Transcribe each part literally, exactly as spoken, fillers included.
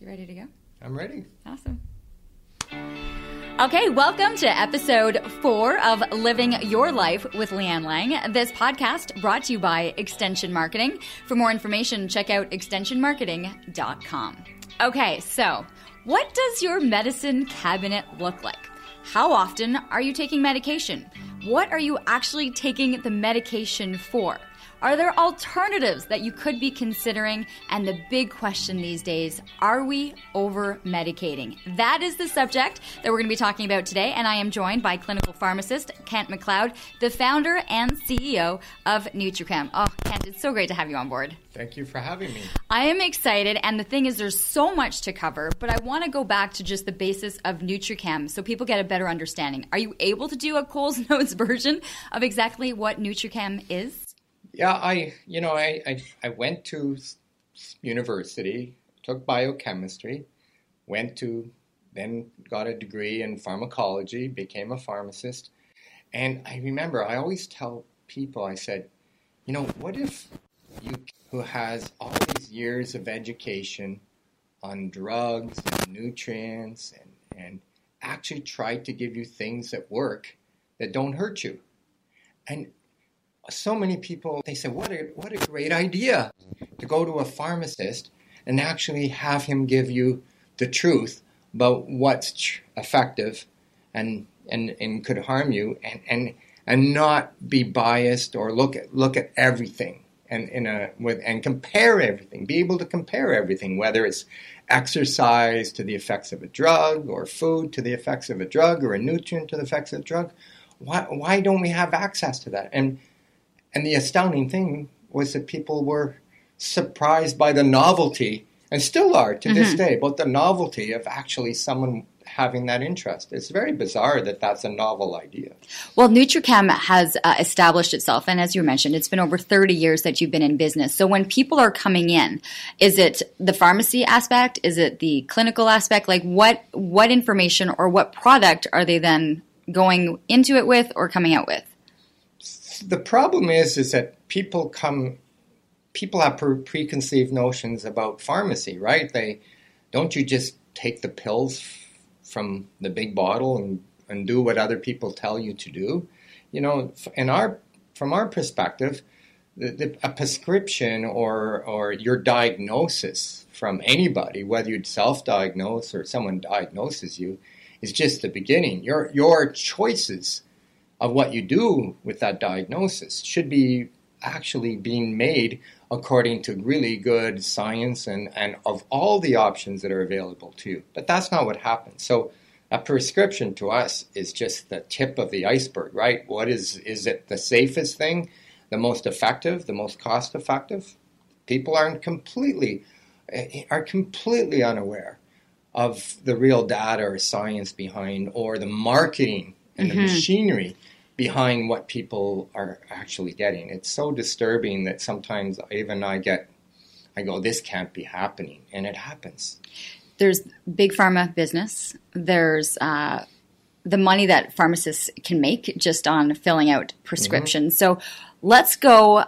You ready to go? I'm ready. Awesome. Okay, welcome to episode four of Living Your Life with Leanne Lang. This podcast brought to you by Extension Marketing. For more information, check out extension marketing dot com. Okay, so what does your medicine cabinet look like? How often are you taking medication? What are you actually taking the medication for? Are there alternatives that you could be considering? And the big question these days, are we over-medicating? That is the subject that we're going to be talking about today, and I am joined by clinical pharmacist Kent McLeod, the founder and C E O of NutriChem. Oh, Kent, it's so great to have you on board. Thank you for having me. I am excited, and the thing is there's so much to cover, but I want to go back to just the basis of NutriChem so people get a better understanding. Are you able to do a Coles Notes version of exactly what NutriChem is? Yeah, I, you know, I, I, I went to university, took biochemistry, went to, then got a degree in pharmacology, became a pharmacist. And I remember, I always tell people, I said, you know, what if you who has all these years of education on drugs and nutrients and, and actually tried to give you things that work that don't hurt you? And so many people, they say, what a what a great idea to go to a pharmacist and actually have him give you the truth about what's tr- effective and, and and could harm you and, and and not be biased or look at look at everything and in a with and compare everything, be able to compare everything, whether it's exercise to the effects of a drug or food to the effects of a drug or a nutrient to the effects of a drug. Why why don't we have access to that? And And the astounding thing was that people were surprised by the novelty, and still are to mm-hmm. this day, but the novelty of actually someone having that interest. It's very bizarre that that's a novel idea. Well, NutriChem has uh, established itself, and as you mentioned, it's been over thirty years that you've been in business. So when people are coming in, is it the pharmacy aspect? Is it the clinical aspect? Like what what information or what product are they then going into it with or coming out with? The problem is, is that people come, people have pre- preconceived notions about pharmacy, right? They don't you just take the pills f- from the big bottle and, and do what other people tell you to do, you know? In our from our perspective, the, the, a prescription or or your diagnosis from anybody, whether you'd self-diagnose or someone diagnoses you, is just the beginning. Your your choices of what you do with that diagnosis should be actually being made according to really good science and, and of all the options that are available to you. But that's not what happens. So a prescription to us is just the tip of the iceberg, right? What is, is it the safest thing, the most effective, the most cost effective? People aren't completely, are completely unaware of the real data or science behind or the marketing and mm-hmm. the machinery behind what people are actually getting. It's so disturbing that sometimes even I get, I go, this can't be happening. And it happens. There's big pharma business. There's uh, the money that pharmacists can make just on filling out prescriptions. Mm-hmm. So let's go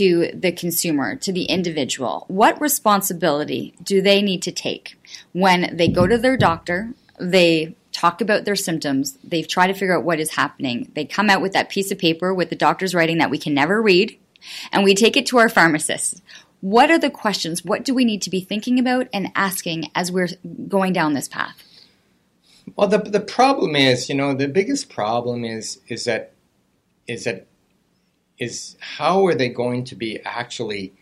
to the consumer, to the individual. What responsibility do they need to take when they go to their doctor, they talk about their symptoms, they've tried to figure out what is happening, they come out with that piece of paper with the doctor's writing that we can never read, and we take it to our pharmacist. What are the questions? What do we need to be thinking about and asking as we're going down this path? Well, the the problem is, you know, the biggest problem is is that is that is how are they going to be actually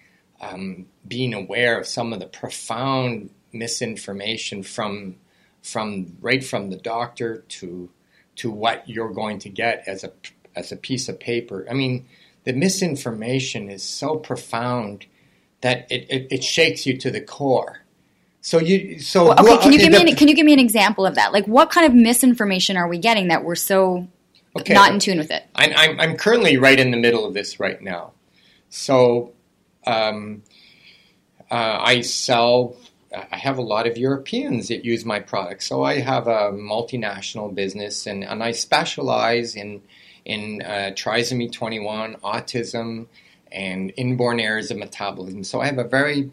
um, being aware of some of the profound misinformation from from right from the doctor to to what you're going to get as a as a piece of paper. I mean, the misinformation is so profound that it, it, it shakes you to the core. So you so well, okay. Can you give me an, can you give me an example of that? Like, what kind of misinformation are we getting that we're so okay. not in tune with it? I'm, I'm I'm currently right in the middle of this right now. So um, uh, I sell. I have a lot of Europeans that use my product. So I have a multinational business, and, and I specialize in in uh, trisomy twenty-one, autism, and inborn errors of metabolism. So I have a very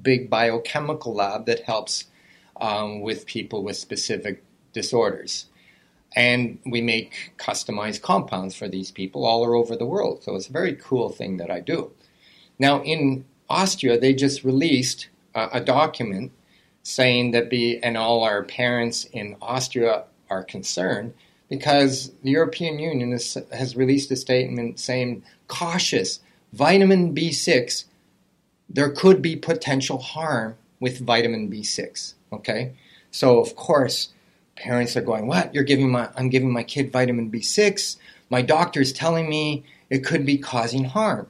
big biochemical lab that helps um, with people with specific disorders. And we make customized compounds for these people all over the world. So it's a very cool thing that I do. Now, in Austria, they just released uh, a document saying that be and all our parents in Austria are concerned because the European Union is, has released a statement saying cautious, vitamin B six, there could be potential harm with vitamin B six, okay? So, of course, parents are going, what? You're giving my, I'm giving my kid vitamin B six. My doctor is telling me it could be causing harm.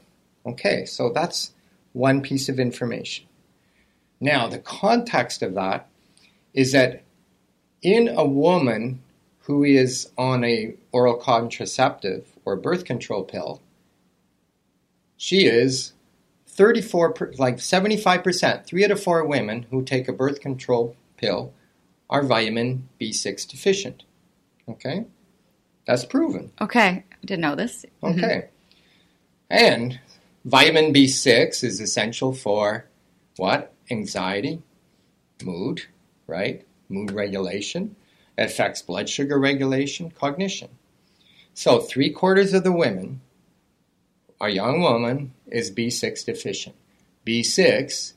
Okay, so that's one piece of information. Now, the context of that is that in a woman who is on an oral contraceptive or birth control pill, she is thirty-four, like seventy-five percent, three out of four women who take a birth control pill are vitamin B six deficient. Okay? That's proven. Okay. I didn't know this. Okay. Mm-hmm. And vitamin B six is essential for what? Anxiety, mood, right? Mood regulation. It affects blood sugar regulation, cognition. So three quarters of the women, a young woman, is B six deficient. B six,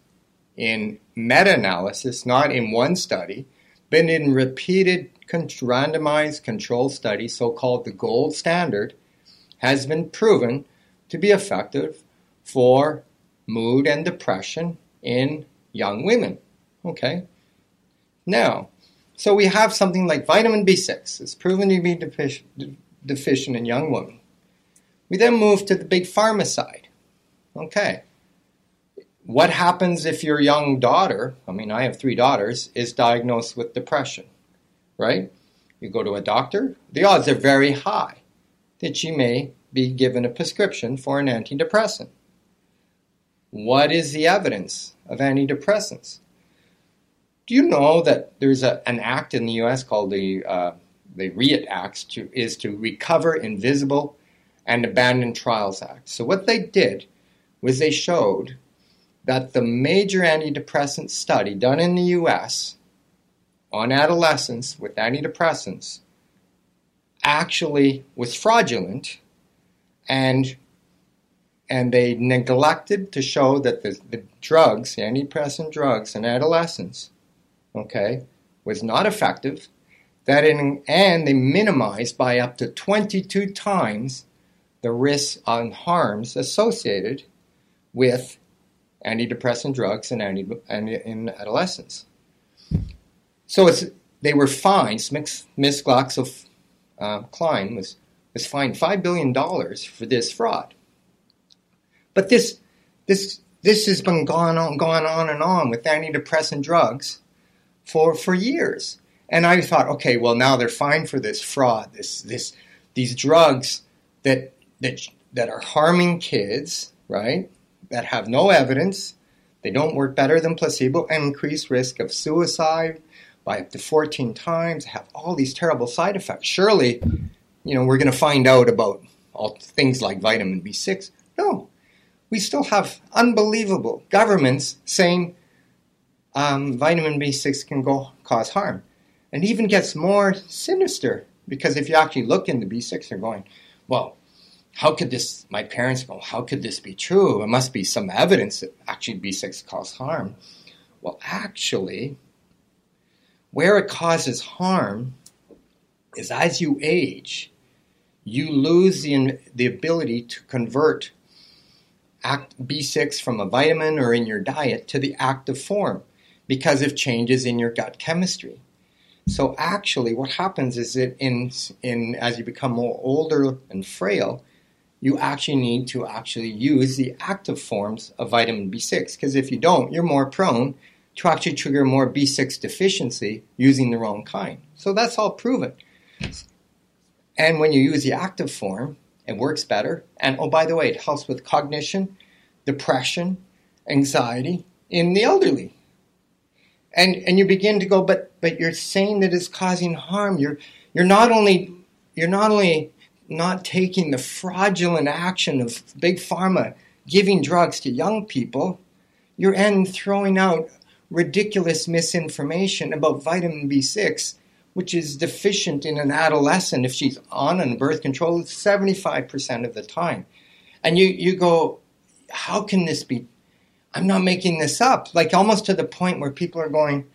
in meta-analysis, not in one study, but in repeated con- randomized control studies, so-called the gold standard, has been proven to be effective for mood and depression in young women. Okay? Now, so we have something like vitamin B six. It's proven to be defi- de- deficient in young women. We then move to the big pharma side. Okay. What happens if your young daughter, I mean, I have three daughters, is diagnosed with depression, right? You go to a doctor, the odds are very high that she may be given a prescription for an antidepressant. What is the evidence of antidepressants? Do you know that there's a, an act in the U S called the uh, the REIT Act to, is to recover invisible and Abandoned Trials Act. So what they did was they showed that the major antidepressant study done in the U S on adolescents with antidepressants actually was fraudulent, and and they neglected to show that the, the drugs, the antidepressant drugs in adolescents, okay, was not effective, that in, and they minimized by up to twenty-two times the risks and harms associated with antidepressant drugs in, anti, in adolescents. So it's, they were fined. Miss Glaxo uh, Klein was, was fined five billion dollars for this fraud. But this this this has been gone on, gone on and on with antidepressant drugs for for years. And I thought, okay, well now they're fined for this fraud, this this these drugs that That, that are harming kids, right, that have no evidence, they don't work better than placebo, and increase risk of suicide by up to fourteen times, have all these terrible side effects. Surely, you know, we're going to find out about all things like vitamin B six. No, we still have unbelievable governments saying um, vitamin B six can go cause harm. And it even gets more sinister, because if you actually look into B six, you're going, well, how could this, my parents go, how could this be true? It must be some evidence that actually B six causes harm. Well, actually, where it causes harm is as you age, you lose the, the ability to convert B six from a vitamin or in your diet to the active form because of changes in your gut chemistry. So actually, what happens is that in, in as you become more older and frail, you actually need to actually use the active forms of vitamin B six, because if you don't, you're more prone to actually trigger more B six deficiency using the wrong kind. So that's all proven. And when you use the active form, it works better. And oh, by the way, it helps with cognition, depression, anxiety in the elderly. And and you begin to go, but but you're saying that it's causing harm. You're you're not only you're not only not taking the fraudulent action of big pharma giving drugs to young people, you're then throwing out ridiculous misinformation about vitamin B six, which is deficient in an adolescent if she's on a birth control seventy-five percent of the time. And you, you go, how can this be? I'm not making this up. Like almost to the point where people are going,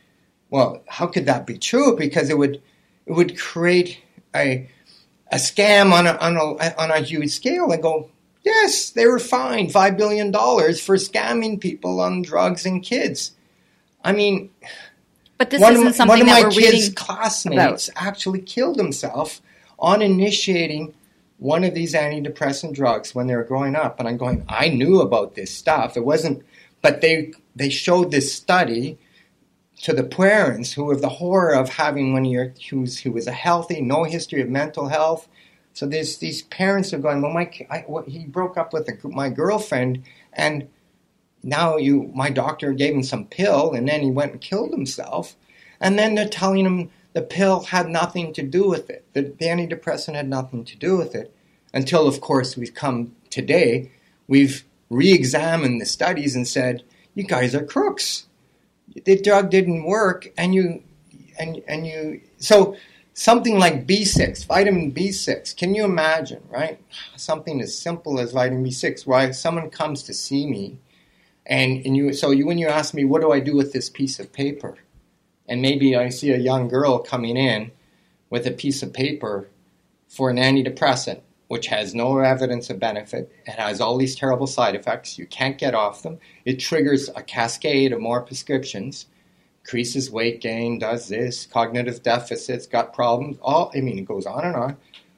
well, how could that be true? Because it would it would create a a scam on a, on a, on a huge scale. And go, yes, they were fined five billion dollars for scamming people on drugs and kids. I mean, but this one isn't of my, something one of that my we're kids' classmates about. Actually killed himself on initiating one of these antidepressant drugs when they were growing up. And I'm going, I knew about this stuff. It wasn't, but they they showed this study to the parents who have the horror of having one of your who's who was a healthy, no history of mental health. So there's these parents are going, well, my I, well, he broke up with a, my girlfriend and. Now you, my doctor gave him some pill, and then he went and killed himself. And then they're telling him the pill had nothing to do with it. The, the antidepressant had nothing to do with it. Until, of course, we've come today, we've re-examined the studies and said, you guys are crooks. The drug didn't work, and you, and and you. So something like B six, vitamin B six. Can you imagine, right? Something as simple as vitamin B six, where someone comes to see me. And, and you, so you, when you ask me, what do I do with this piece of paper? And maybe I see a young girl coming in with a piece of paper for an antidepressant, which has no evidence of benefit. It has all these terrible side effects. You can't get off them. It triggers a cascade of more prescriptions, increases weight gain, does this, cognitive deficits, gut problems, all, I mean, it goes on and on.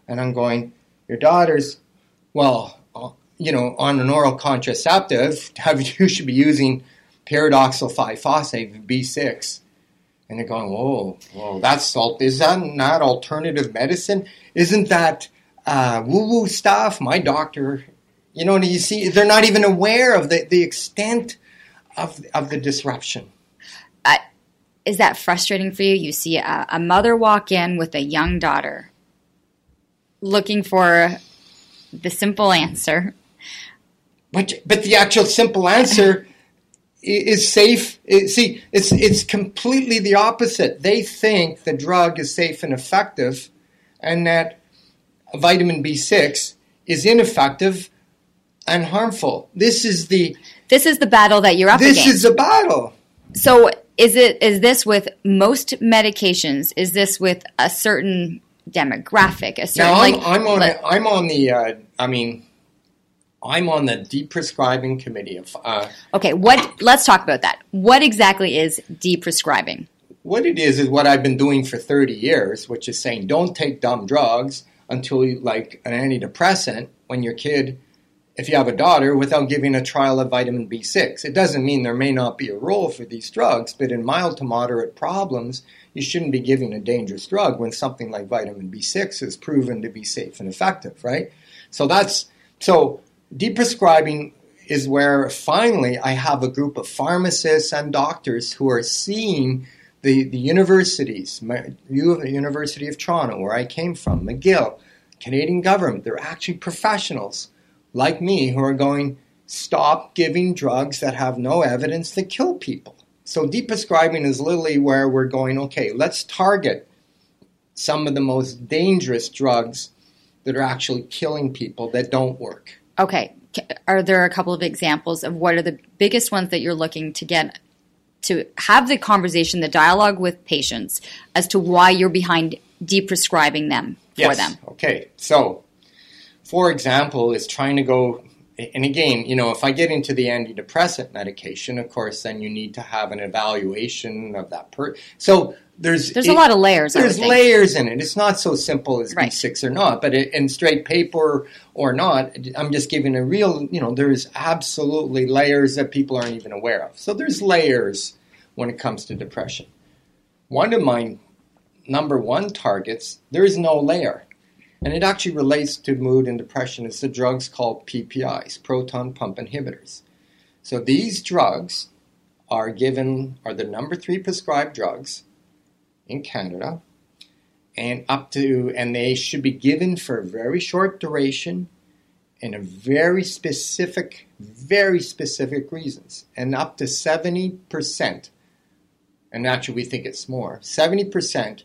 And I'm going, your daughter's, well, you know, on an oral contraceptive, you should be using pyridoxal five phosphate, B six. And they're going, whoa, whoa, that's salt. Is that not alternative medicine? Isn't that uh, woo-woo stuff? My doctor, you know, you see, they're not even aware of the, the extent of, of the disruption. Uh, is that frustrating for you? You see a, a mother walk in with a young daughter looking for the simple answer. But, but the actual simple answer is safe. It, see, it's it's completely the opposite. They think the drug is safe and effective and that vitamin B six is ineffective and harmful. This is the... This is the battle that you're up this against. This is the battle. So is it is this with most medications? Is this with a certain demographic? A certain, now, I'm, like, I'm, on like, the, I'm on the... Uh, I mean... I'm on the deprescribing committee. Of, uh, okay, what? Let's talk about that. What exactly is deprescribing? What it is is what I've been doing for thirty years, which is saying don't take dumb drugs until you like an antidepressant when your kid, if you have a daughter, without giving a trial of vitamin B six. It doesn't mean there may not be a role for these drugs, but in mild to moderate problems, you shouldn't be giving a dangerous drug when something like vitamin B six is proven to be safe and effective, right? So that's... so. Deprescribing is where finally I have a group of pharmacists and doctors who are seeing the, the universities, my, the University of Toronto, where I came from, McGill, Canadian government. They're actually professionals like me who are going, stop giving drugs that have no evidence that kill people. So deprescribing is literally where we're going, okay, let's target some of the most dangerous drugs that are actually killing people that don't work. Okay, are there a couple of examples of what are the biggest ones that you're looking to get to have the conversation, the dialogue with patients as to why you're behind deprescribing them for yes. them? Okay, so for example, is trying to go, and again, you know, if I get into the antidepressant medication, of course, then you need to have an evaluation of that per. So there's there's it, a lot of layers. There's layers in it. It's not so simple as right. B six or not, but it, in straight paper or not, I'm just giving a real, you know, there's absolutely layers that people aren't even aware of. So there's layers when it comes to depression. One of my number one targets, there is no layer. And it actually relates to mood and depression. It's the drugs called P P Is, proton pump inhibitors. So these drugs are given, are the number three prescribed drugs in Canada, and up to, and they should be given for a very short duration and a very specific, very specific reasons. And up to seventy percent, and actually we think it's more, seventy percent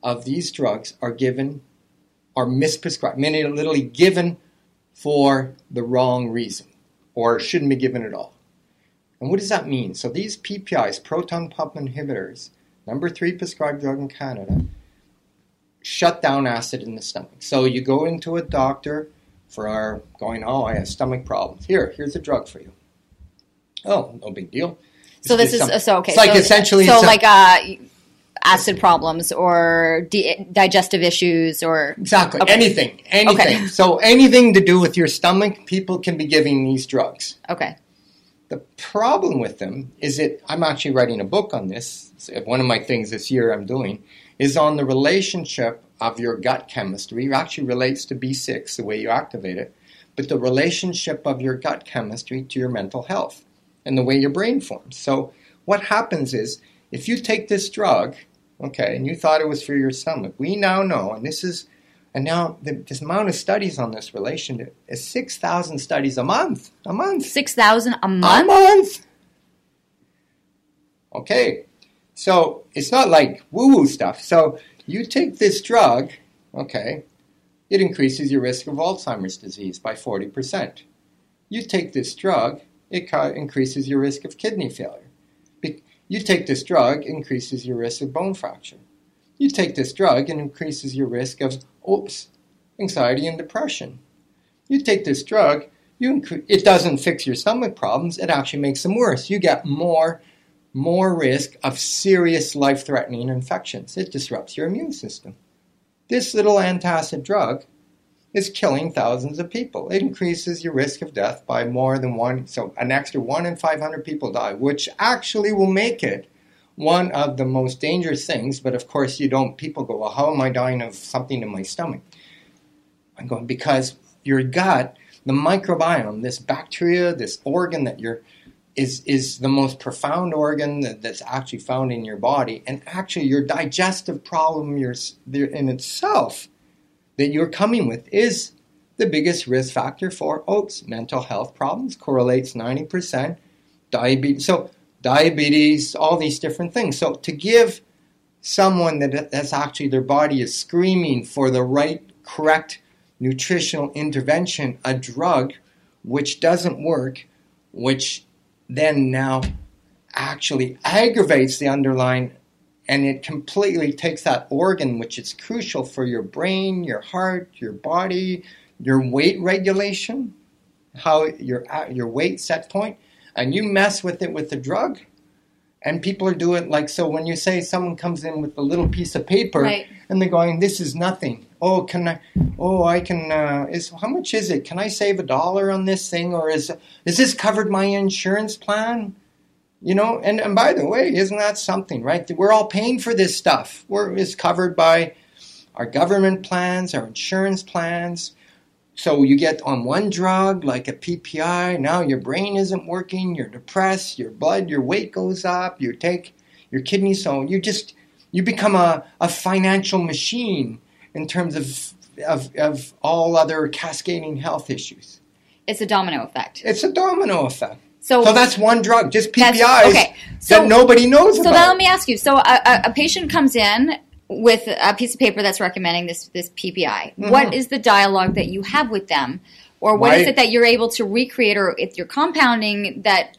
of these drugs are given are misprescribed, many are literally given for the wrong reason or shouldn't be given at all. And what does that mean? So these P P Is, proton pump inhibitors, number three prescribed drug in Canada, shut down acid in the stomach. So you go into a doctor for our going, oh, I have stomach problems. Here, here's a drug for you. Oh, no big deal. It's so this is, stomach. so okay. It's like so, essentially. So like a... Uh, acid problems or di- digestive issues or... Exactly. Okay. Anything. Anything. Okay. So anything to do with your stomach, people can be giving these drugs. Okay. The problem with them is that I'm actually writing a book on this. One of my things this year I'm doing is on the relationship of your gut chemistry. It actually relates to B six, the way you activate it, but the relationship of your gut chemistry to your mental health and the way your brain forms. So what happens is if you take this drug... Okay, and you thought it was for your stomach. We now know, and this is, and now the this amount of studies on this relationship is six thousand studies a month. A month. six thousand a month? A month. Okay, so it's not like woo-woo stuff. So you take this drug, okay, it increases your risk of Alzheimer's disease by forty percent. You take this drug, it ca- increases your risk of kidney failure. You take this drug, increases your risk of bone fracture. You take this drug, and increases your risk of, oops, anxiety and depression. You take this drug, you incre- it doesn't fix your stomach problems. It actually makes them worse. You get more, more risk of serious life-threatening infections. It disrupts your immune system. This little antacid drug is killing thousands of people. It increases your risk of death by more than one, so an extra one in five hundred people die, which actually will make it one of the most dangerous things. But of course, you don't, people go, well, how am I dying of something in my stomach? I'm going, because your gut, the microbiome, this bacteria, this organ that you're, is, is the most profound organ that, that's actually found in your body. And actually your digestive problem your, in itself that you're coming with is the biggest risk factor for, oops, mental health problems, correlates ninety percent, diabetes, so diabetes, all these different things. So to give someone that that's actually their body is screaming for the right, correct nutritional intervention, a drug which doesn't work, which then now actually aggravates the underlying. And it completely takes that organ, which is crucial for your brain, your heart, your body, your weight regulation, how your your weight set point, and you mess with it with the drug. And people are doing like, so when you say someone comes in with a little piece of paper, right, and they're going, this is nothing. Oh, can I, oh, I can, uh, is how much is it? Can I save a dollar on this thing? Or is, is this covered my insurance plan? You know, and, and by the way, isn't that something, right? We're all paying for this stuff. We're, it's covered by our government plans, our insurance plans. So you get on one drug, like a P P I, now your brain isn't working, you're depressed, your blood, your weight goes up, you take your kidney, so you just, you become a, a financial machine in terms of, of, of all other cascading health issues. It's a domino effect. It's a domino effect. So, so that's one drug, just P P Is okay. so, that nobody knows so about. So let me ask you. So a, a patient comes in with a piece of paper that's recommending this, this P P I. Mm-hmm. What is the dialogue that you have with them? Or what right. is it that you're able to recreate, or if you're compounding, that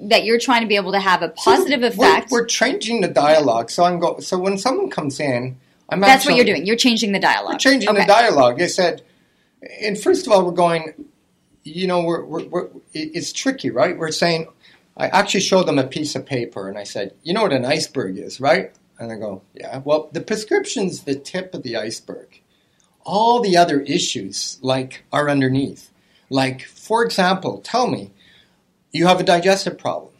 that you're trying to be able to have a positive so effect? We're, we're changing the dialogue. So I'm go. So when someone comes in, I'm that's actually, what you're doing. You're changing the dialogue. We're changing okay. the dialogue. I said, and first of all, we're going... You know, we're, we're, we're, it's tricky, right? We're saying, I actually showed them a piece of paper and I said, you know what an iceberg is, right? And they go, yeah, well, the prescription's the tip of the iceberg. All the other issues, like, are underneath. Like, for example, tell me, you have a digestive problem.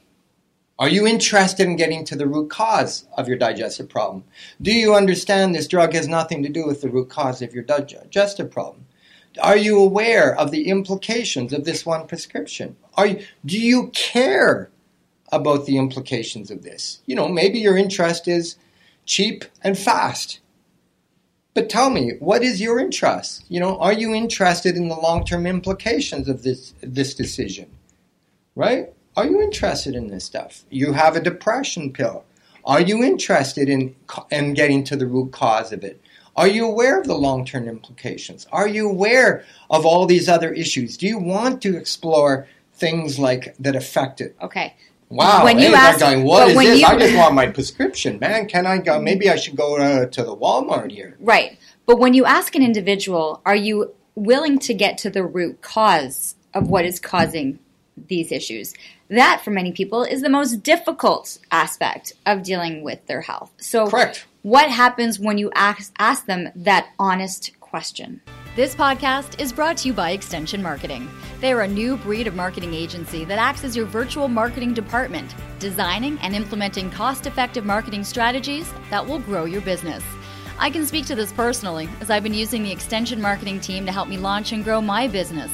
Are you interested in getting to the root cause of your digestive problem? Do you understand this drug has nothing to do with the root cause of your digestive problem? Are you aware of the implications of this one prescription? Are you, do you care about the implications of this? You know, maybe your interest is cheap and fast. But tell me, what is your interest? You know, are you interested in the long-term implications of this, this decision? Right? Are you interested in this stuff? You have a depression pill. Are you interested in, in getting to the root cause of it? Are you aware of the long-term implications? Are you aware of all these other issues? Do you want to explore things like that affect it? Okay. Wow. When hey, you ask, going, what is this? You, I just want my prescription, man. Can I go? Maybe I should go uh, to the Walmart here. Right. But when you ask an individual, are you willing to get to the root cause of what is causing these issues? That, for many people, is the most difficult aspect of dealing with their health. So correct. What happens when you ask, ask them that honest question? This podcast is brought to you by Extension Marketing. They're a new breed of marketing agency that acts as your virtual marketing department, designing and implementing cost-effective marketing strategies that will grow your business. I can speak to this personally, as I've been using the Extension Marketing team to help me launch and grow my business.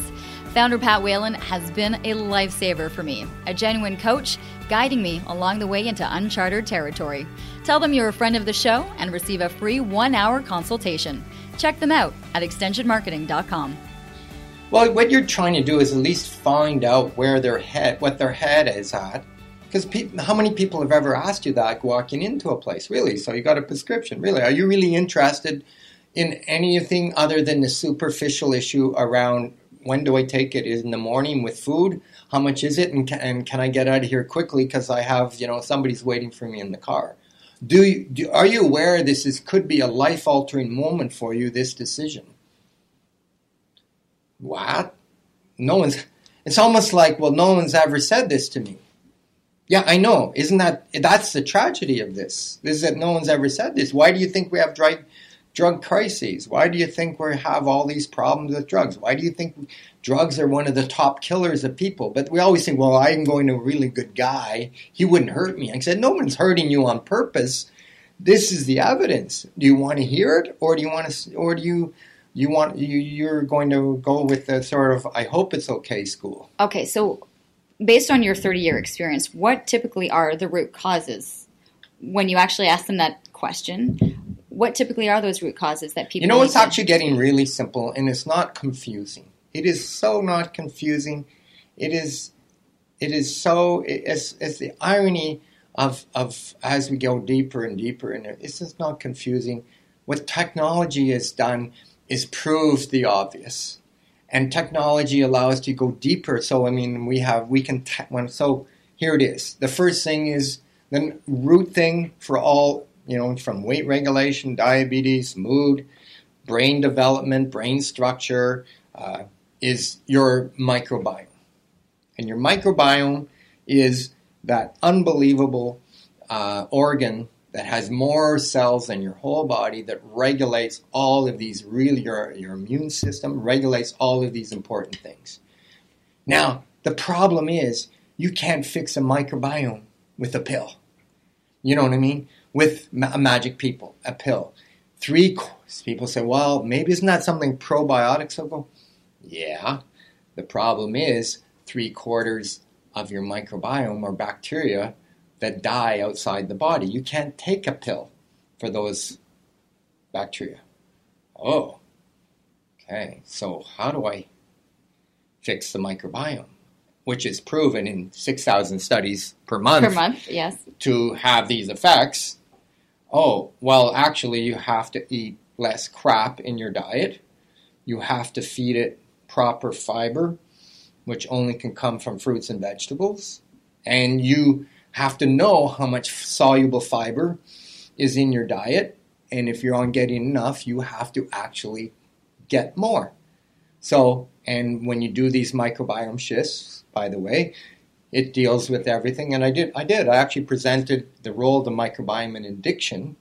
Founder Pat Whalen has been a lifesaver for me, a genuine coach guiding me along the way into uncharted territory. Tell them you're a friend of the show and receive a free one-hour consultation. Check them out at extension marketing dot com. Well, what you're trying to do is at least find out where their head, what their head is at, because pe- how many people have ever asked you that walking into a place? Really? So you got a prescription? Really? Are you really interested in anything other than the superficial issue around? When do I take it? Is in the morning with food? How much is it? And can, and can I get out of here quickly because I have, you know, somebody's waiting for me in the car? Do you, do, are you aware this is, could be a life-altering moment for you, this decision? What? No one's... It's almost like, well, no one's ever said this to me. Yeah, I know. Isn't that... That's the tragedy of this, is that no one's ever said this. Why do you think we have dry... drug crises? Why do you think we have all these problems with drugs? Why do you think drugs are one of the top killers of people? But we always think, well, I'm going to a really good guy. He wouldn't hurt me. I said, no one's hurting you on purpose. This is the evidence. Do you want to hear it, or do you want to, or do you, you want you, you're going to go with the sort of I hope it's okay school? Okay, so based on your thirty-year experience, what typically are the root causes when you actually ask them that question? What typically are those root causes that people... You know, it's actually getting really simple, and it's not confusing. It is so not confusing. It is it is so... It's, it's the irony of, of as we go deeper and deeper, and it's just not confusing. What technology has done is prove the obvious. And technology allows to go deeper. So, I mean, we have... we can. Te- when, so, here it is. The first thing is... The root thing for all... You know, from weight regulation, diabetes, mood, brain development, brain structure, uh, is your microbiome. And your microbiome is that unbelievable uh, organ that has more cells than your whole body that regulates all of these, really your, your immune system regulates all of these important things. Now, the problem is you can't fix a microbiome with a pill. You know what I mean? With a magic people, a pill. Three people say, well, maybe isn't that something probiotics? I go, yeah. The problem is three quarters of your microbiome are bacteria that die outside the body. You can't take a pill for those bacteria. Oh, okay. So how do I fix the microbiome? Which is proven in six thousand studies per month. Per month, yes. To have these effects. Oh, well, actually, you have to eat less crap in your diet. You have to feed it proper fiber, which only can come from fruits and vegetables. And you have to know how much soluble fiber is in your diet. And if you're not getting enough, you have to actually get more. So, and when you do these microbiome shifts, by the way, it deals with everything, and I did. I did. I actually presented the role of the microbiome in addiction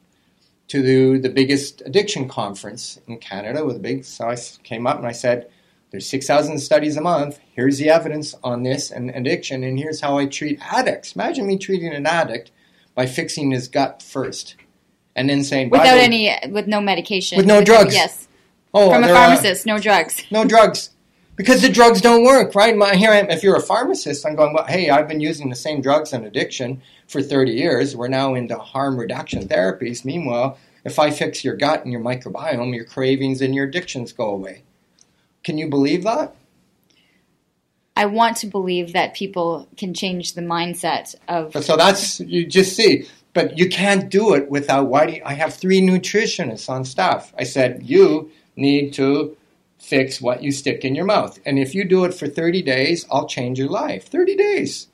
to the, the biggest addiction conference in Canada with a big. So I came up and I said, There's six thousand studies a month. Here's the evidence on this and addiction, and here's how I treat addicts. Imagine me treating an addict by fixing his gut first and then saying... Without Bible, any... With no medication. With no with drugs. No, yes. Oh, from a pharmacist, uh, no drugs. No drugs. Because the drugs don't work, right? My, here I am, if you're a pharmacist, I'm going, well, hey, I've been using the same drugs and addiction for thirty years. We're now into harm reduction therapies. Meanwhile, if I fix your gut and your microbiome, your cravings and your addictions go away. Can you believe that? I want to believe that people can change the mindset of... So that's, you just see, but you can't do it without, why do you, I have three nutritionists on staff. I said, you need to fix what you stick in your mouth. And if you do it for thirty days, I'll change your life. thirty days.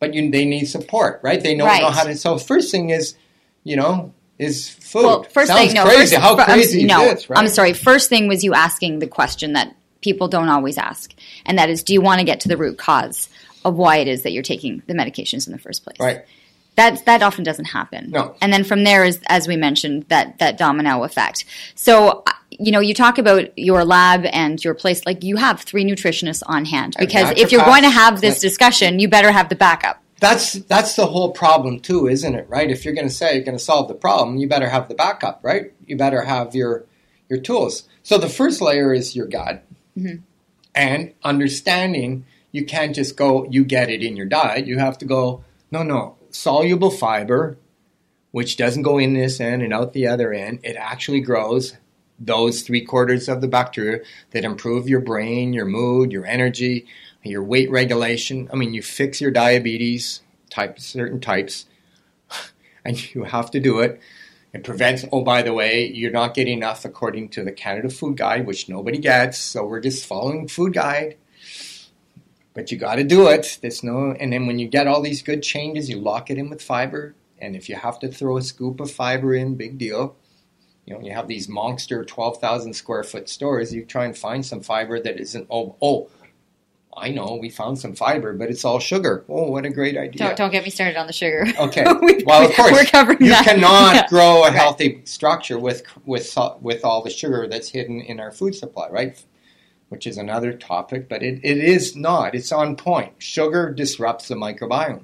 But you, they need support, right? They don't right. know how to... So first thing is, you know... Is food. Well, first Sounds thing, no, crazy. First, How crazy um, no, is this, right? I'm sorry. First thing was you asking the question that people don't always ask, and that is, do you want to get to the root cause of why it is that you're taking the medications in the first place? Right. That, that often doesn't happen. No. And then from there is, as we mentioned, that, that domino effect. So, you know, you talk about your lab and your place. Like, you have three nutritionists on hand, because if you're going to have this discussion, you better have the backup. That's that's the whole problem too, isn't it, right? If you're going to say you're going to solve the problem, you better have the backup, right? You better have your your tools. So the first layer is your gut. Mm-hmm. And understanding you can't just go, you get it in your diet. You have to go, no, no, soluble fiber, which doesn't go in this end and out the other end. It actually grows those three quarters of the bacteria that improve your brain, your mood, your energy, your weight regulation. I mean, you fix your diabetes, type, certain types, and you have to do it. It prevents, oh, by the way, you're not getting enough according to the Canada Food Guide, which nobody gets, so we're just following Food Guide. But you got to do it. There's no, and then when you get all these good changes, you lock it in with fiber, and if you have to throw a scoop of fiber in, big deal. You know, you have these monster twelve thousand square foot stores, you try and find some fiber that isn't, oh, oh, I know, we found some fiber, but it's all sugar. Oh, what a great idea. Don't, don't get me started on the sugar. Okay. we, well, of course, we're covering you that. cannot yeah. grow a healthy right. structure with, with with all the sugar that's hidden in our food supply, right? Which is another topic, but it, it is not. It's on point. Sugar disrupts the microbiome.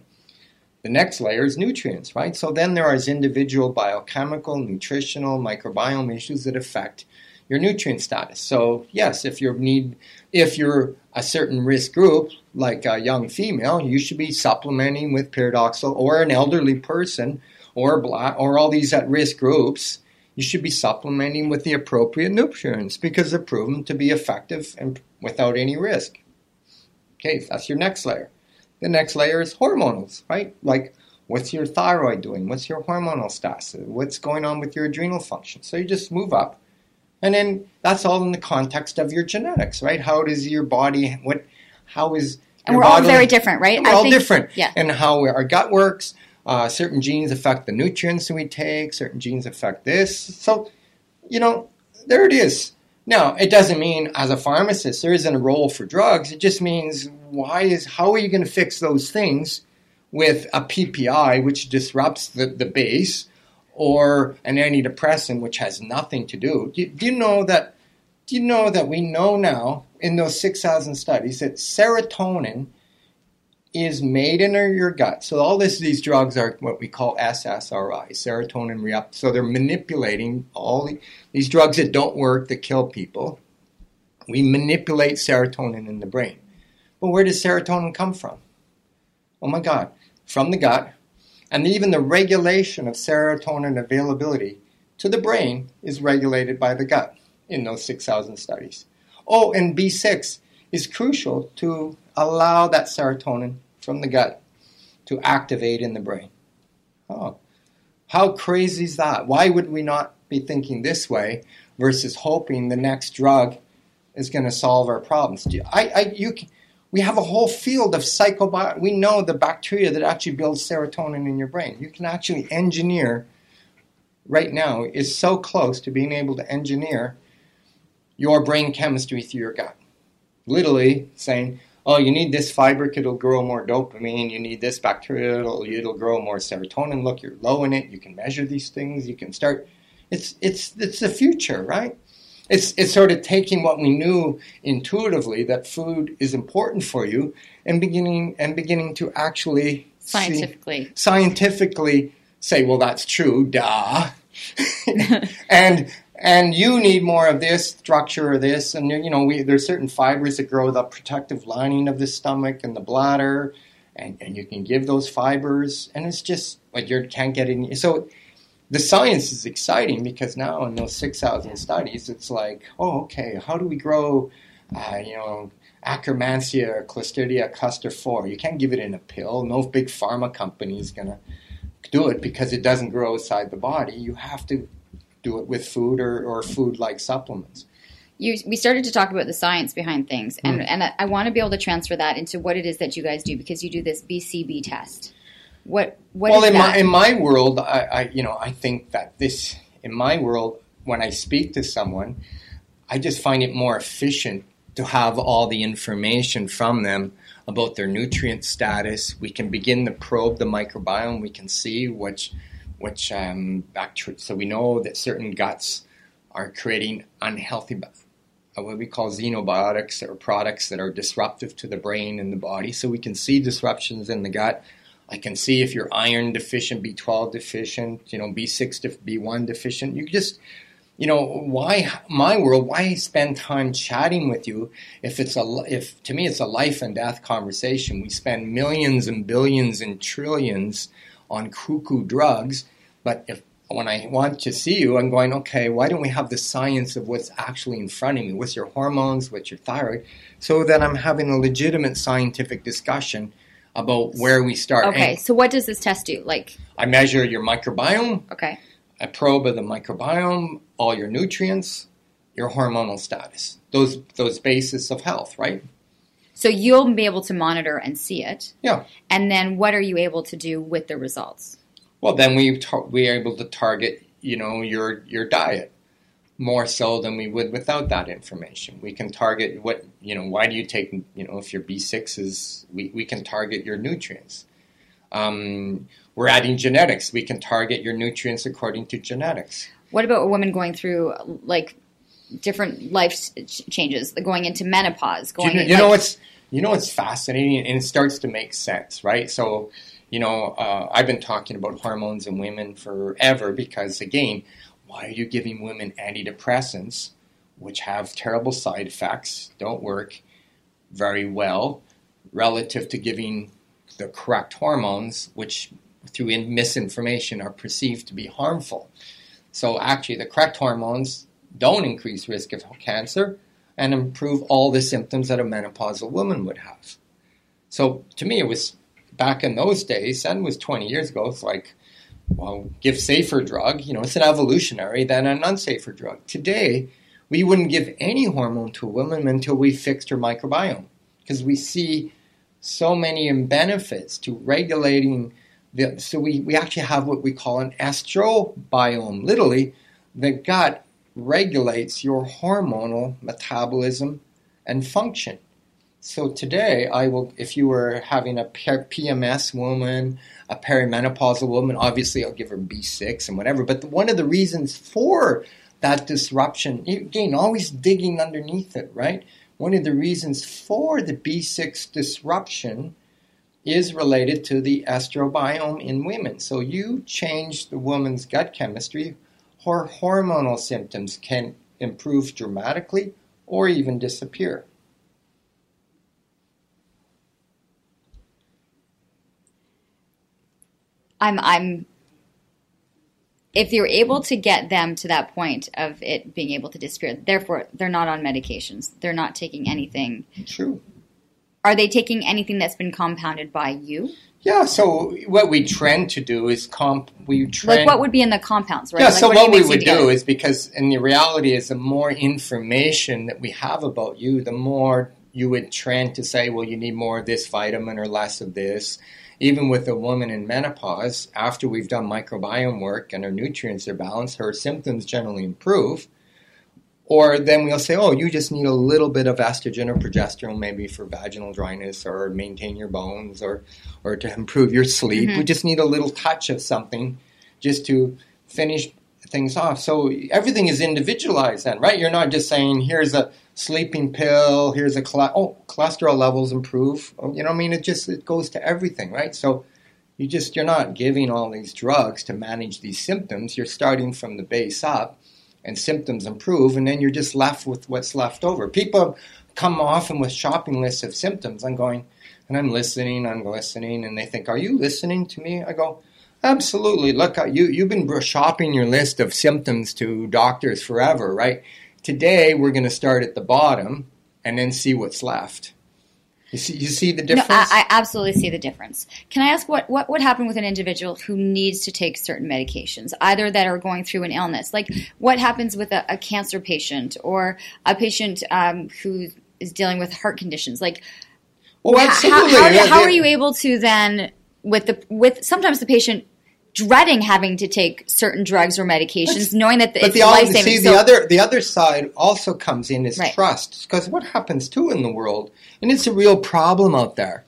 The next layer is nutrients, right? So then there are individual biochemical, nutritional, microbiome issues that affect your nutrient status. So yes, if you need, if you're a certain risk group, like a young female, you should be supplementing with pyridoxal, or an elderly person, or black, or all these at-risk groups. You should be supplementing with the appropriate nutrients because they're proven to be effective and without any risk. Okay, that's your next layer. The next layer is hormonals, right? Like, what's your thyroid doing? What's your hormonal status? What's going on with your adrenal function? So you just move up. And then that's all in the context of your genetics, right? How does your body, what, how is your And we're bodily, all very different, right? We're I all think, different. Yeah. And how our gut works. Uh, certain genes affect the nutrients that we take. Certain genes affect this. So, you know, there it is. Now, it doesn't mean as a pharmacist there isn't a role for drugs. It just means why is how are you going to fix those things with a P P I, which disrupts the, the base, or an antidepressant, which has nothing to do. Do you, do you know that? Do you know that we know now in those six thousand studies that serotonin is made in your gut? So all this, these drugs are what we call S S R I, serotonin reuptake. So they're manipulating all the, these drugs that don't work, that kill people. We manipulate serotonin in the brain. But where does serotonin come from? Oh my God, from the gut. And even the regulation of serotonin availability to the brain is regulated by the gut in those six thousand studies. Oh, and B six is crucial to allow that serotonin from the gut to activate in the brain. Oh, how crazy is that? Why would we not be thinking this way versus hoping the next drug is going to solve our problems? I, I, you can... We have a whole field of psychobio. We know the bacteria that actually builds serotonin in your brain. You can actually engineer, right now, is so close to being able to engineer your brain chemistry through your gut. Literally saying, oh, you need this fiber, it'll grow more dopamine. You need this bacteria, it'll, it'll grow more serotonin. Look, you're low in it. You can measure these things. You can start. It's, it's, it's the future, right? It's, it's sort of taking what we knew intuitively, that food is important for you, and beginning and beginning to actually scientifically see, scientifically say, well, that's true, duh. and and you need more of this structure or this, and you know we, there's certain fibers that grow the protective lining of the stomach and the bladder, and, and you can give those fibers, and it's just like you can't get any. So the science is exciting because now in those six thousand studies, it's like, oh, okay, how do we grow, uh, you know, Akkermansia or Clostridia cluster four? You can't give it in a pill. No big pharma company is going to do it because it doesn't grow outside the body. You have to do it with food or, or food-like supplements. You, we started to talk about the science behind things, and, mm. and I, I want to be able to transfer that into what it is that you guys do, because you do this B C B test. What, what well, is in that? my in my world, I, I you know I think that this in my world, when I speak to someone, I just find it more efficient to have all the information from them about their nutrient status. We can begin to probe the microbiome. We can see which which um, bacteria. So we know that certain guts are creating unhealthy, what we call xenobiotics, or products that are disruptive to the brain and the body. So we can see disruptions in the gut. I can see if you're iron deficient, B twelve deficient, you know, B six, B one deficient. You just, you know, why my world? Why spend time chatting with you if it's a if to me it's a life and death conversation? We spend millions and billions and trillions on cuckoo drugs, but if when I want to see you, I'm going, okay, why don't we have the science of what's actually in front of me? What's your hormones? What's your thyroid? So that I'm having a legitimate scientific discussion about where we start. Okay, and so what does this test do? Like, I measure your microbiome. Okay. I probe of the microbiome, all your nutrients, your hormonal status, those those bases of health, right? So you'll be able to monitor and see it. Yeah. And then what are you able to do with the results? Well, then we tar- we are able to target, you know, your your diet more so than we would without that information. We can target what, you know, why do you take, you know, if your B six is, we, we can target your nutrients. Um, we're adding genetics. We can target your nutrients according to genetics. What about a woman going through, like, different life changes, going into menopause? Going you know, in, you know like, what's you know what's fascinating, and it starts to make sense, right? So, you know, uh, I've been talking about hormones in women forever because, again, why are you giving women antidepressants, which have terrible side effects, don't work very well, relative to giving the correct hormones, which through in misinformation are perceived to be harmful? So actually the correct hormones don't increase risk of cancer and improve all the symptoms that a menopausal woman would have. So to me, it was back in those days, and it was twenty years ago, it's like, well, give safer drug, you know, it's an evolutionary than an unsafer drug. Today, we wouldn't give any hormone to a woman until we fixed her microbiome, because we see so many benefits to regulating the, so we, we actually have what we call an astrobiome. Literally, the gut regulates your hormonal metabolism and function. So today, I will. If you were having a P M S woman, a perimenopausal woman, obviously I'll give her B six and whatever. But the, one of the reasons for that disruption, again, always digging underneath it, right? One of the reasons for the B six disruption is related to the astrobiome in women. So you change the woman's gut chemistry, her hormonal symptoms can improve dramatically or even disappear. I'm, I'm, if you're able to get them to that point of it being able to disappear, therefore they're not on medications. They're not taking anything. True. Are they taking anything that's been compounded by you? Yeah. So what we trend to do is comp, we trend. Like what would be in the compounds, right? Yeah. Like so what, what we would together? do is, because, and the reality is, the more information that we have about you, the more you would trend to say, well, you need more of this vitamin or less of this. Even with a woman in menopause, after we've done microbiome work and her nutrients are balanced, her symptoms generally improve. Or then we'll say, oh, you just need a little bit of estrogen or progesterone, maybe for vaginal dryness or maintain your bones or, or to improve your sleep. Mm-hmm. We just need a little touch of something just to finish things off. So everything is individualized then, right? You're not just saying, here's a sleeping pill, here's a, cl- oh, cholesterol levels improve. You know what I mean? It just, it goes to everything, right? So you just, you're not giving all these drugs to manage these symptoms. You're starting from the base up and symptoms improve, and then you're just left with what's left over. People come often with shopping lists of symptoms. I'm going, and I'm listening, I'm listening, and they think, are you listening to me? I go, absolutely. Look, you, you've been shopping your list of symptoms to doctors forever, right? Today, we're going to start at the bottom and then see what's left. You see, you see the difference? No, I, I absolutely see the difference. Can I ask what, what would happen with an individual who needs to take certain medications, either that are going through an illness? Like what happens with a, a cancer patient or a patient um, who is dealing with heart conditions? Like, oh, absolutely. How, how, how, how are you able to then, with the with sometimes the patient dreading having to take certain drugs or medications, That's, knowing that the, it's life-saving. See, so, the other the other side also comes in is right. trust, because what happens too in the world, and it's a real problem out there,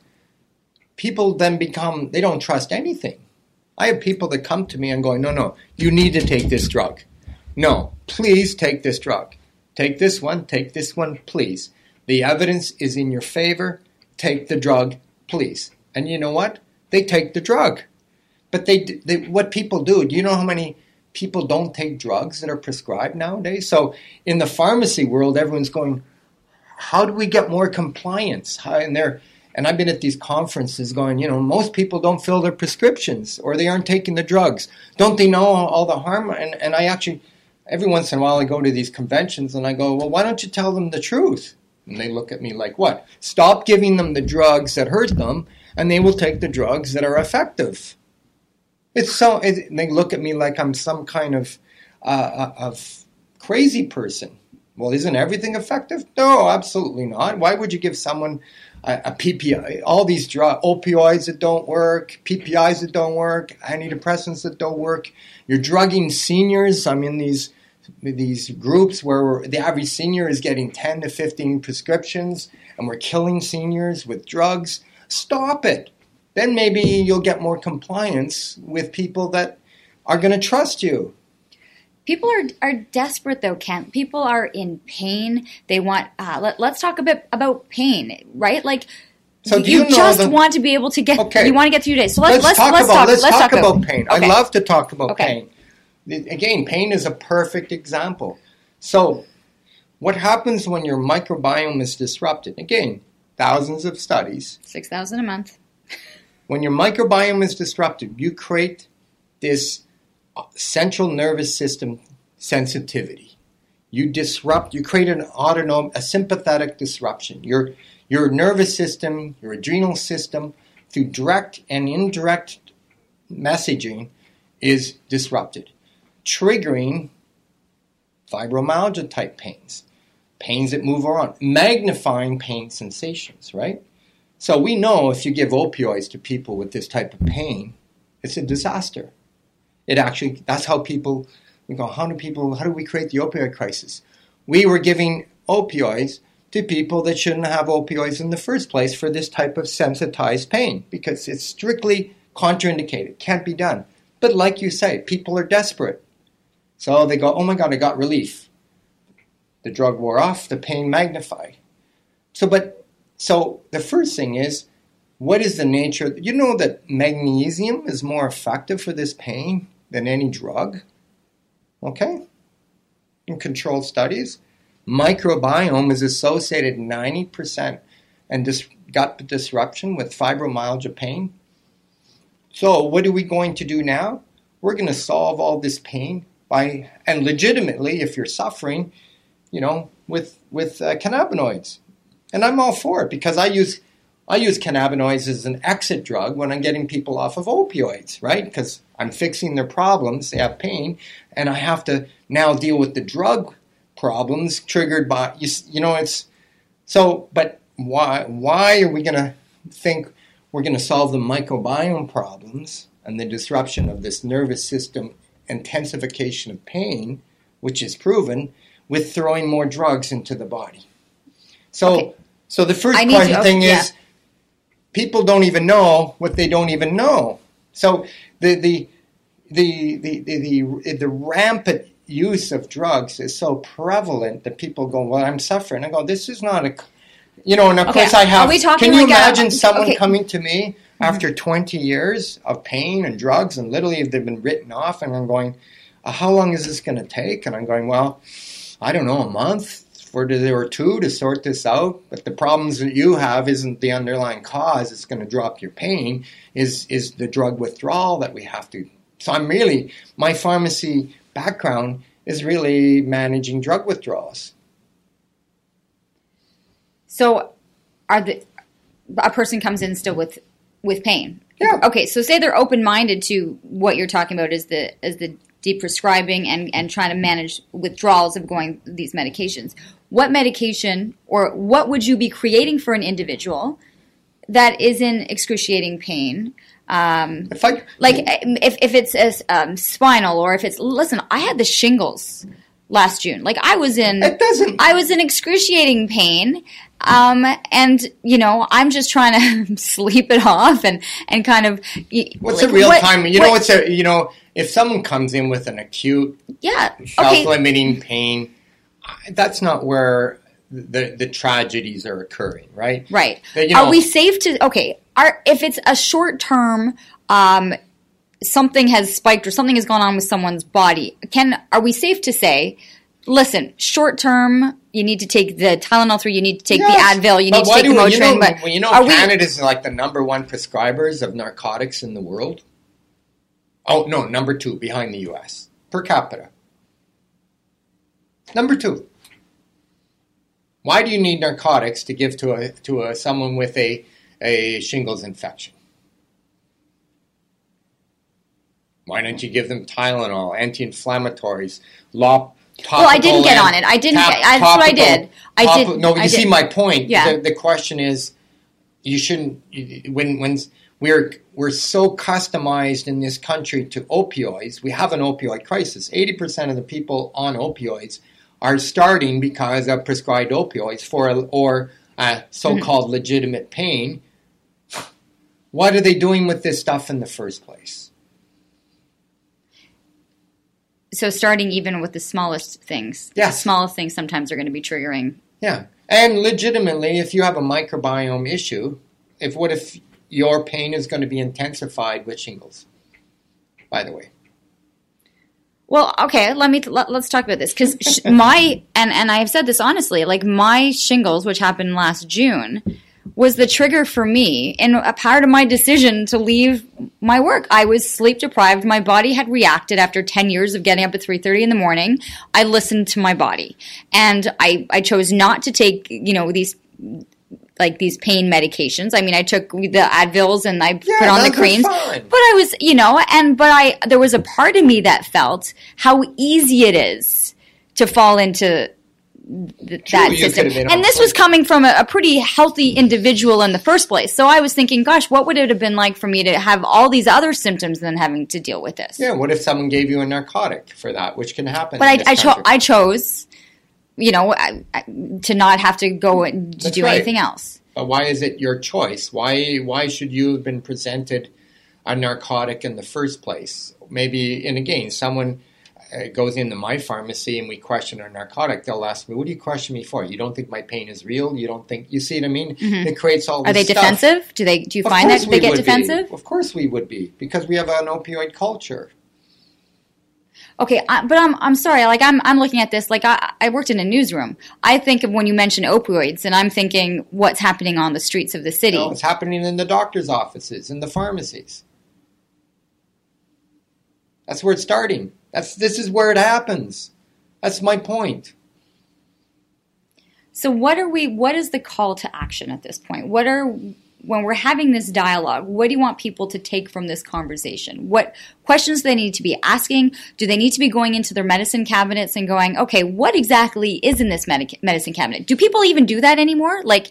people then become, they don't trust anything. I have people that come to me and go, no, no, you need to take this drug. No, please take this drug. Take this one, take this one, please. The evidence is in your favor. Take the drug, please. And you know what? They take the drug. But they, they, what people do, do you know how many people don't take drugs that are prescribed nowadays? So in the pharmacy world, everyone's going, how do we get more compliance? How, and, they're, and I've been at these conferences going, you know, most people don't fill their prescriptions or they aren't taking the drugs. Don't they know all the harm? And, and I actually, every once in a while, I go to these conventions and I go, well, why don't you tell them the truth? And they look at me like, what? Stop giving them the drugs that hurt them, and they will take the drugs that are effective. It's so. It, they look at me like I'm some kind of uh, of crazy person. Well, isn't everything effective? No, absolutely not. Why would you give someone a, a P P I? All these drug opioids that don't work, P P Is that don't work, antidepressants that don't work. You're drugging seniors. I'm in these. These groups where the average senior is getting ten to fifteen prescriptions and we're killing seniors with drugs. Stop it. Then maybe you'll get more compliance with people that are going to trust you. People are are desperate, though, Kent. People are in pain. They want uh, – let, let's talk a bit about pain, right? Like so you, you know just the, want to be able to get okay. – you want to get through your day. So let's, let's, let's, talk, let's, about, talk, let's, let's talk, talk about pain. Okay. I love to talk about okay. pain. Again, pain is a perfect example. So what happens when your microbiome is disrupted? Again, thousands of studies. six thousand a month. When your microbiome is disrupted, you create this central nervous system sensitivity. You disrupt, you create an autonomic, a sympathetic disruption. Your, your nervous system, your adrenal system, through direct and indirect messaging is disrupted, triggering fibromyalgia-type pains, pains that move around, magnifying pain sensations, right? So we know if you give opioids to people with this type of pain, it's a disaster. It actually, that's how people, we go, how do people, how do we create the opioid crisis? We were giving opioids to people that shouldn't have opioids in the first place for this type of sensitized pain because it's strictly contraindicated, can't be done. But like you say, people are desperate. So they go, oh my God, I got relief. The drug wore off, the pain magnified. So but so the first thing is, what is the nature? You know that magnesium is more effective for this pain than any drug? Okay? In controlled studies, microbiome is associated ninety percent and dis- gut disruption with fibromyalgia pain. So what are we going to do now? We're going to solve all this pain by, and legitimately, if you're suffering, you know, with with uh, cannabinoids, and I'm all for it because I use I use cannabinoids as an exit drug when I'm getting people off of opioids, right? Because I'm fixing their problems, they have pain, and I have to now deal with the drug problems triggered by you. You know, it's so. But why why are we going to think we're going to solve the microbiome problems and the disruption of this nervous system intensification of pain, which is proven, with throwing more drugs into the body. So okay. so the first question to, thing yeah. is people don't even know what they don't even know. So the the the the the the, the rampant use of drugs is so prevalent that people go, well, I'm suffering. I go, this is not a, you know, and of okay. course I have, can you like imagine a, someone okay. coming to me mm-hmm. after twenty years of pain and drugs and literally they've been written off and I'm going, how long is this going to take? And I'm going, well, I don't know, a month or two or two to sort this out. But the problems that you have isn't the underlying cause. It's going to drop your pain is, is the drug withdrawal that we have to. So I'm really, my pharmacy background is really managing drug withdrawals. So are the, a person comes in still with, with pain. Yeah. Okay. So say they're open-minded to what you're talking about is the, is the, deprescribing and, and trying to manage withdrawals of going these medications. What medication or what would you be creating for an individual that is in excruciating pain? Um, if I, like if, if it's a, um, spinal or if it's, listen, I had the shingles last June. Like I was in, it doesn't. I was in excruciating pain. Um, and you know, I'm just trying to sleep it off and, and kind of, what's like, a real what, time, you what, know, what's a, you know, if someone comes in with an acute yeah. self-limiting okay. pain, that's not where the the tragedies are occurring, right? Right. But, you know, are we safe to – okay, are, if it's a short-term um, something has spiked or something has gone on with someone's body, can are we safe to say, listen, short-term, you need to take the Tylenol three, you need to take yes. the Advil, you but need to take do, the Motrin. You know, but well, you know Canada's we, like the number one prescribers of narcotics in the world. Oh, no, number two behind the U S per capita. Number two. Why do you need narcotics to give to a to a, someone with a, a shingles infection? Why don't you give them Tylenol, anti-inflammatories, lop, topical? Well, I didn't get on it. I didn't. Tap, I, that's topical, what I did. I topical, did. No, you I see did. My point. Yeah. The, the question is, you shouldn't when when. We're we're so customized in this country to opioids. We have an opioid crisis. eighty percent of the people on opioids are starting because of prescribed opioids for a, or a so-called legitimate pain. What are they doing with this stuff in the first place? So starting even with the smallest things. Yes. The smallest things sometimes are going to be triggering. Yeah. And legitimately, if you have a microbiome issue, if what if... your pain is going to be intensified with shingles, by the way. Well, okay, let me, let, let's talk about this. Because sh- my, and, and I've said this honestly, like my shingles, which happened last June, was the trigger for me in a part of my decision to leave my work. I was sleep deprived. My body had reacted after ten years of getting up at three thirty in the morning. I listened to my body. And I, I chose not to take, you know, these... like these pain medications. I mean, I took the Advils and I yeah, put on the creams, but I was, you know, and, but I, there was a part of me that felt how easy it is to fall into th- that True, system. And this was coming from a, a pretty healthy individual in the first place. So I was thinking, gosh, what would it have been like for me to have all these other symptoms than having to deal with this? Yeah. What if someone gave you a narcotic for that, which can happen? But I, I, cho- I chose, you know, I, I, to not have to go and to do right. anything else. But why is it your choice? Why why should you have been presented a narcotic in the first place? Maybe, and again, someone goes into my pharmacy and we question a narcotic. They'll ask me, what do you question me for? You don't think my pain is real? You don't think, you see what I mean? Mm-hmm. It creates all this stuff. Are they stuff. defensive? Do they? Do you of find that they get defensive? Be. Of course we would be, because we have an opioid culture. Okay, but I'm I'm sorry. Like I'm I'm looking at this. Like I I worked in a newsroom. I think of when you mention opioids, and I'm thinking what's happening on the streets of the city. No, it's happening in the doctors' offices, in the pharmacies. That's where it's starting. That's this is where it happens. That's my point. So what are we? What is the call to action at this point? What are When we're having this dialogue, what do you want people to take from this conversation? What questions do they need to be asking? Do they need to be going into their medicine cabinets and going, okay, what exactly is in this medic- medicine cabinet? Do people even do that anymore? Like,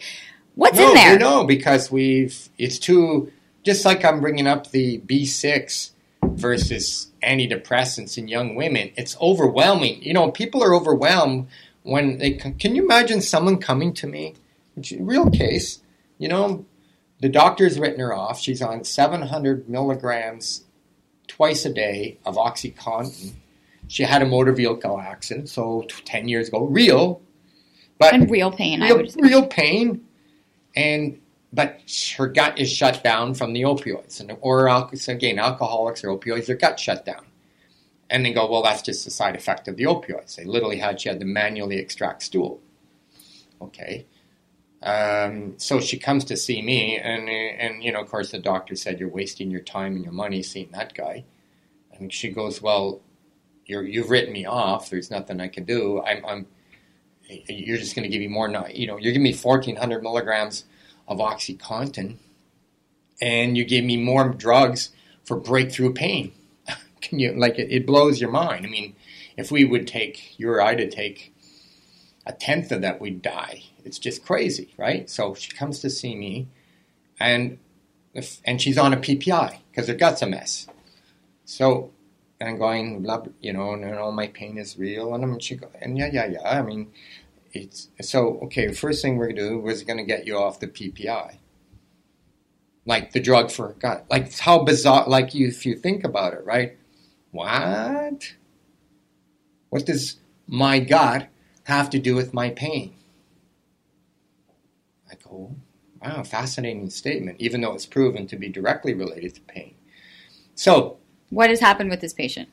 what's no, in there? No, because we've, it's too, just like I'm bringing up the B six versus antidepressants in young women, it's overwhelming. You know, people are overwhelmed when they, can, can you imagine someone coming to me, which is a real case, you know, the doctor's written her off. She's on seven hundred milligrams twice a day of OxyContin. She had a motor vehicle accident, so ten years ago, real. But and real pain, real, I would say. Real pain, and but her gut is shut down from the opioids. And or again, alcoholics or opioids, their gut shut down. And they go, well, that's just a side effect of the opioids. They literally had, she had to manually extract stool. Okay. Um, so she comes to see me, and, and you know, of course, the doctor said, you're wasting your time and your money seeing that guy. And she goes, well, you're, you've written me off. There's nothing I can do. I'm, I'm you're just going to give me more, you know, you're giving me fourteen hundred milligrams of OxyContin, and you gave me more drugs for breakthrough pain. Can you, like, it, it blows your mind. I mean, if we would take, you or I to take a tenth of that, we'd die. It's just crazy, right? So she comes to see me, and if, and she's on a P P I because her gut's a mess. So, and I'm going, blah, blah, you know, and, and all my pain is real, and I'm, she go, and yeah, yeah, yeah. I mean, it's, so, okay, first thing we're going to do, we're going to get you off the P P I. Like the drug for gut. Like how bizarre, like you, if you think about it, right? What? What does my gut have to do with my pain? I go, wow, fascinating statement, even though it's proven to be directly related to pain. So, what has happened with this patient?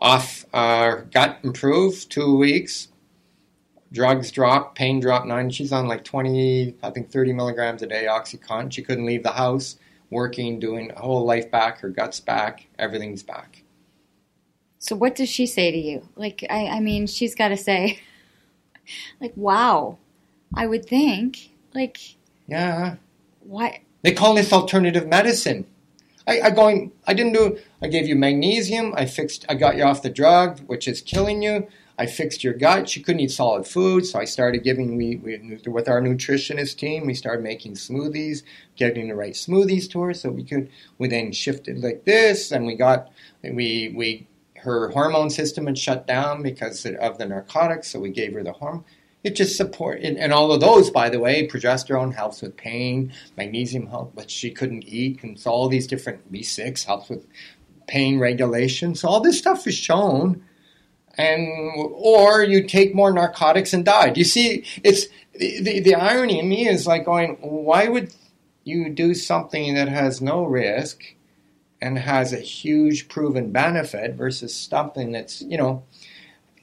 Off, uh, gut improved, two weeks. Drugs dropped, pain dropped, nine. She's on like twenty, I think thirty milligrams a day OxyContin. She couldn't leave the house, working, doing her whole life back, her gut's back, everything's back. So what does she say to you? Like, I, I mean, she's got to say, like, wow, I would think, like. Yeah. What? They call this alternative medicine. I, I going, I didn't do, I gave you magnesium, I fixed, I got you off the drug, which is killing you. I fixed your gut. She couldn't eat solid food, so I started giving, we, we with our nutritionist team, we started making smoothies, getting the right smoothies to her, so we could, we then shifted like this, and we got, we, we, her hormone system had shut down because of the narcotics, so we gave her the hormone. It just support, and, and all of those, by the way, progesterone helps with pain, magnesium helps, but she couldn't eat, and so all these different, B six helps with pain regulation, so all this stuff is shown. And or you take more narcotics and die. Do you see? It's the, the the irony in me is like going, why would you do something that has no risk and has a huge proven benefit versus something that's, you know?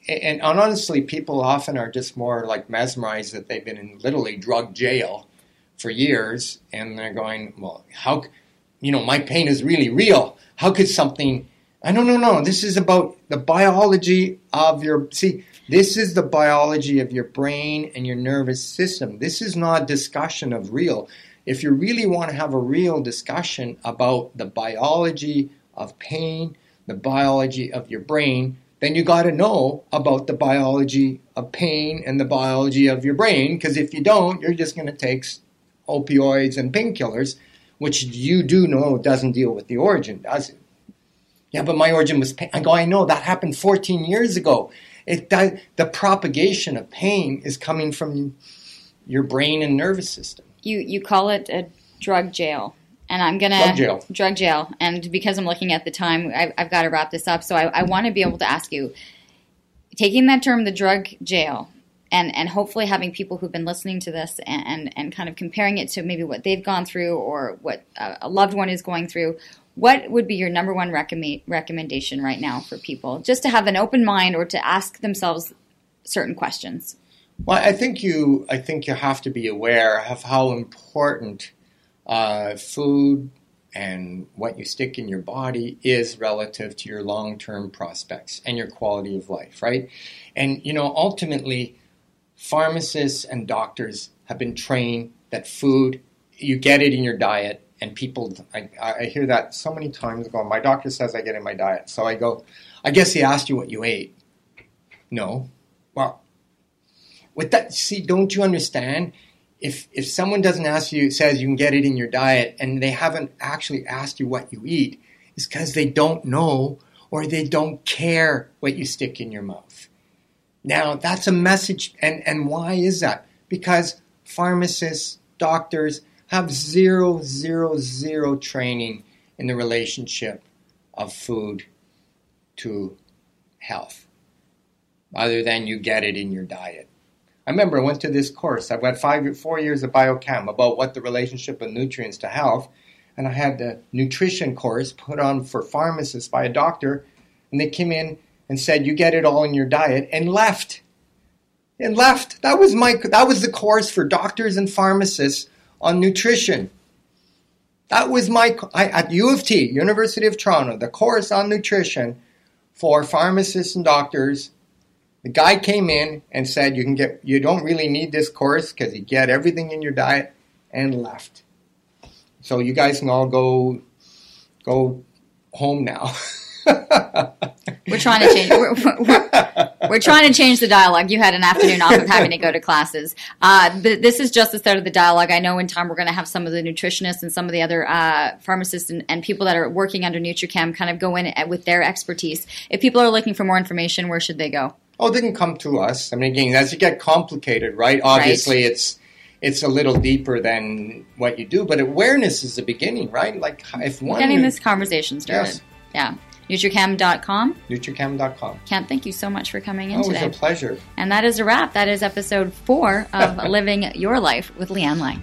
And, and honestly, people often are just more like mesmerized that they've been in literally drug jail for years, and they're going, well, how, you know, my pain is really real. How could something? I no, no, no. This is about the biology of your... See, this is the biology of your brain and your nervous system. This is not a discussion of real. If you really want to have a real discussion about the biology of pain, the biology of your brain, then you got to know about the biology of pain and the biology of your brain, because if you don't, you're just going to take opioids and painkillers, which you do know doesn't deal with the origin, does it? Yeah, but my origin was pain. I go, I know, that happened fourteen years ago. It di- The propagation of pain is coming from your brain and nervous system. You you call it a drug jail. And I'm going to... Drug jail. Drug jail. And because I'm looking at the time, I've, I've got to wrap this up. So I, I want to be able to ask you, taking that term, the drug jail, and, and hopefully having people who've been listening to this and, and, and kind of comparing it to maybe what they've gone through or what a loved one is going through... What would be your number one recommend, recommendation right now for people just to have an open mind or to ask themselves certain questions? Well, I think you I think you have to be aware of how important uh, food and what you stick in your body is relative to your long-term prospects and your quality of life, right? And, you know, ultimately, pharmacists and doctors have been trained that food, you get it in your diet. And people, I, I hear that so many times going, my doctor says I get in my diet. So I go, I guess he asked you what you ate. No. Well, with that, see, don't you understand? If if someone doesn't ask you, says you can get it in your diet, and they haven't actually asked you what you eat, it's because they don't know or they don't care what you stick in your mouth. Now, that's a message. And, and why is that? Because pharmacists, doctors, have zero, zero, zero training in the relationship of food to health, other than you get it in your diet. I remember I went to this course. I've got five, four years of biochem about what the relationship of nutrients to health, and I had the nutrition course put on for pharmacists by a doctor, and they came in and said, you get it all in your diet, and left. And left. That was my, that was the course for doctors and pharmacists on nutrition. That was my, I, at U of T, University of Toronto, the course on nutrition for pharmacists and doctors. The guy came in and said, you can get, you don't really need this course because you get everything in your diet, and left. So you guys can all go, go home now. We're trying to change. We're, we're, we're trying to change the dialogue. You had an afternoon off of having to go to classes. Uh, th- this is just the start of the dialogue. I know in time we're going to have some of the nutritionists and some of the other uh, pharmacists and, and people that are working under NutriChem kind of go in with their expertise. If people are looking for more information, where should they go? Oh, they can come to us. I mean, again, as you get complicated, right? Obviously, right. it's it's a little deeper than what you do, but awareness is the beginning, right? Like if one getting this conversation started, yes. Yeah. NutriChem dot com. NutriChem dot com. Kent, thank you so much for coming in oh, today. It was a pleasure. And that is a wrap. That is episode four of Living Your Life with Leanne Lang.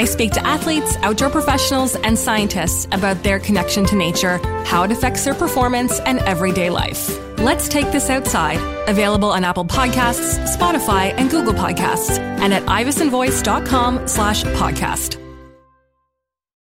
I speak to athletes, outdoor professionals, and scientists about their connection to nature, how it affects their performance, and everyday life. Let's Take This Outside, available on Apple Podcasts, Spotify, and Google Podcasts, and at ivesonvoice dot com slash podcast.